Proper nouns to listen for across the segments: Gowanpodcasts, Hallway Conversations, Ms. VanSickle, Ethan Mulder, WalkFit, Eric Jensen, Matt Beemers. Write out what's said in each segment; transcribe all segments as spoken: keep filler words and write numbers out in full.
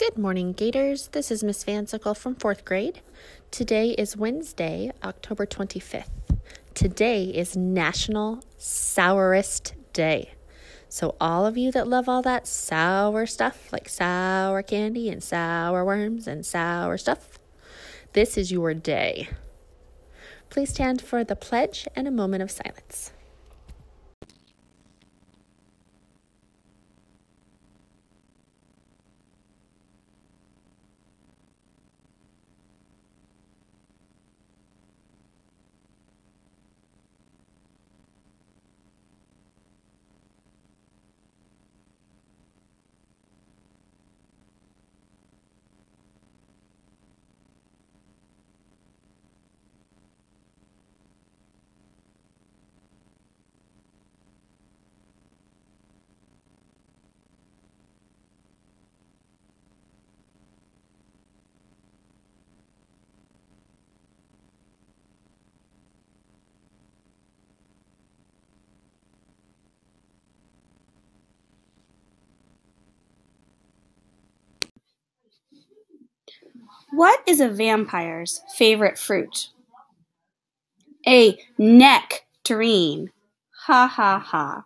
Good morning, Gators. This is Miz VanSickle from fourth grade. Today is Wednesday, October twenty-fifth. Today is National Sourest Day. So all of you that love all that sour stuff, like sour candy and sour worms and sour stuff, this is your day. Please stand for the pledge and a moment of silence. What is a vampire's favorite fruit? A nectarine. Ha ha ha.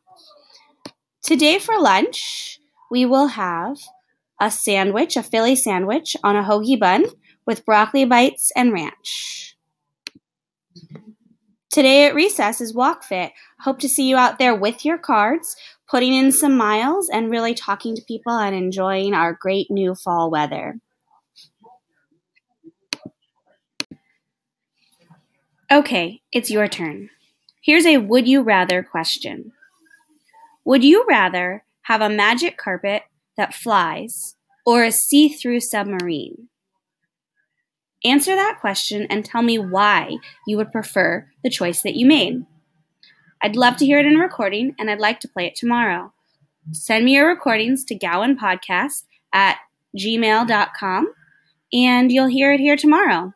Today for lunch, we will have a sandwich, a Philly sandwich on a hoagie bun with broccoli bites and ranch. Today at recess is WalkFit. Hope to see you out there with your cards, putting in some miles and really talking to people and enjoying our great new fall weather. Okay, it's your turn. Here's a would you rather question. Would you rather have a magic carpet that flies or a see-through submarine? Answer that question and tell me why you would prefer the choice that you made. I'd love to hear it in a recording, and I'd like to play it tomorrow. Send me your recordings to Gowanpodcasts at gmail dot com, and you'll hear it here tomorrow.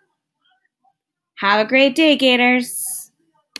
Have a great day, Gators!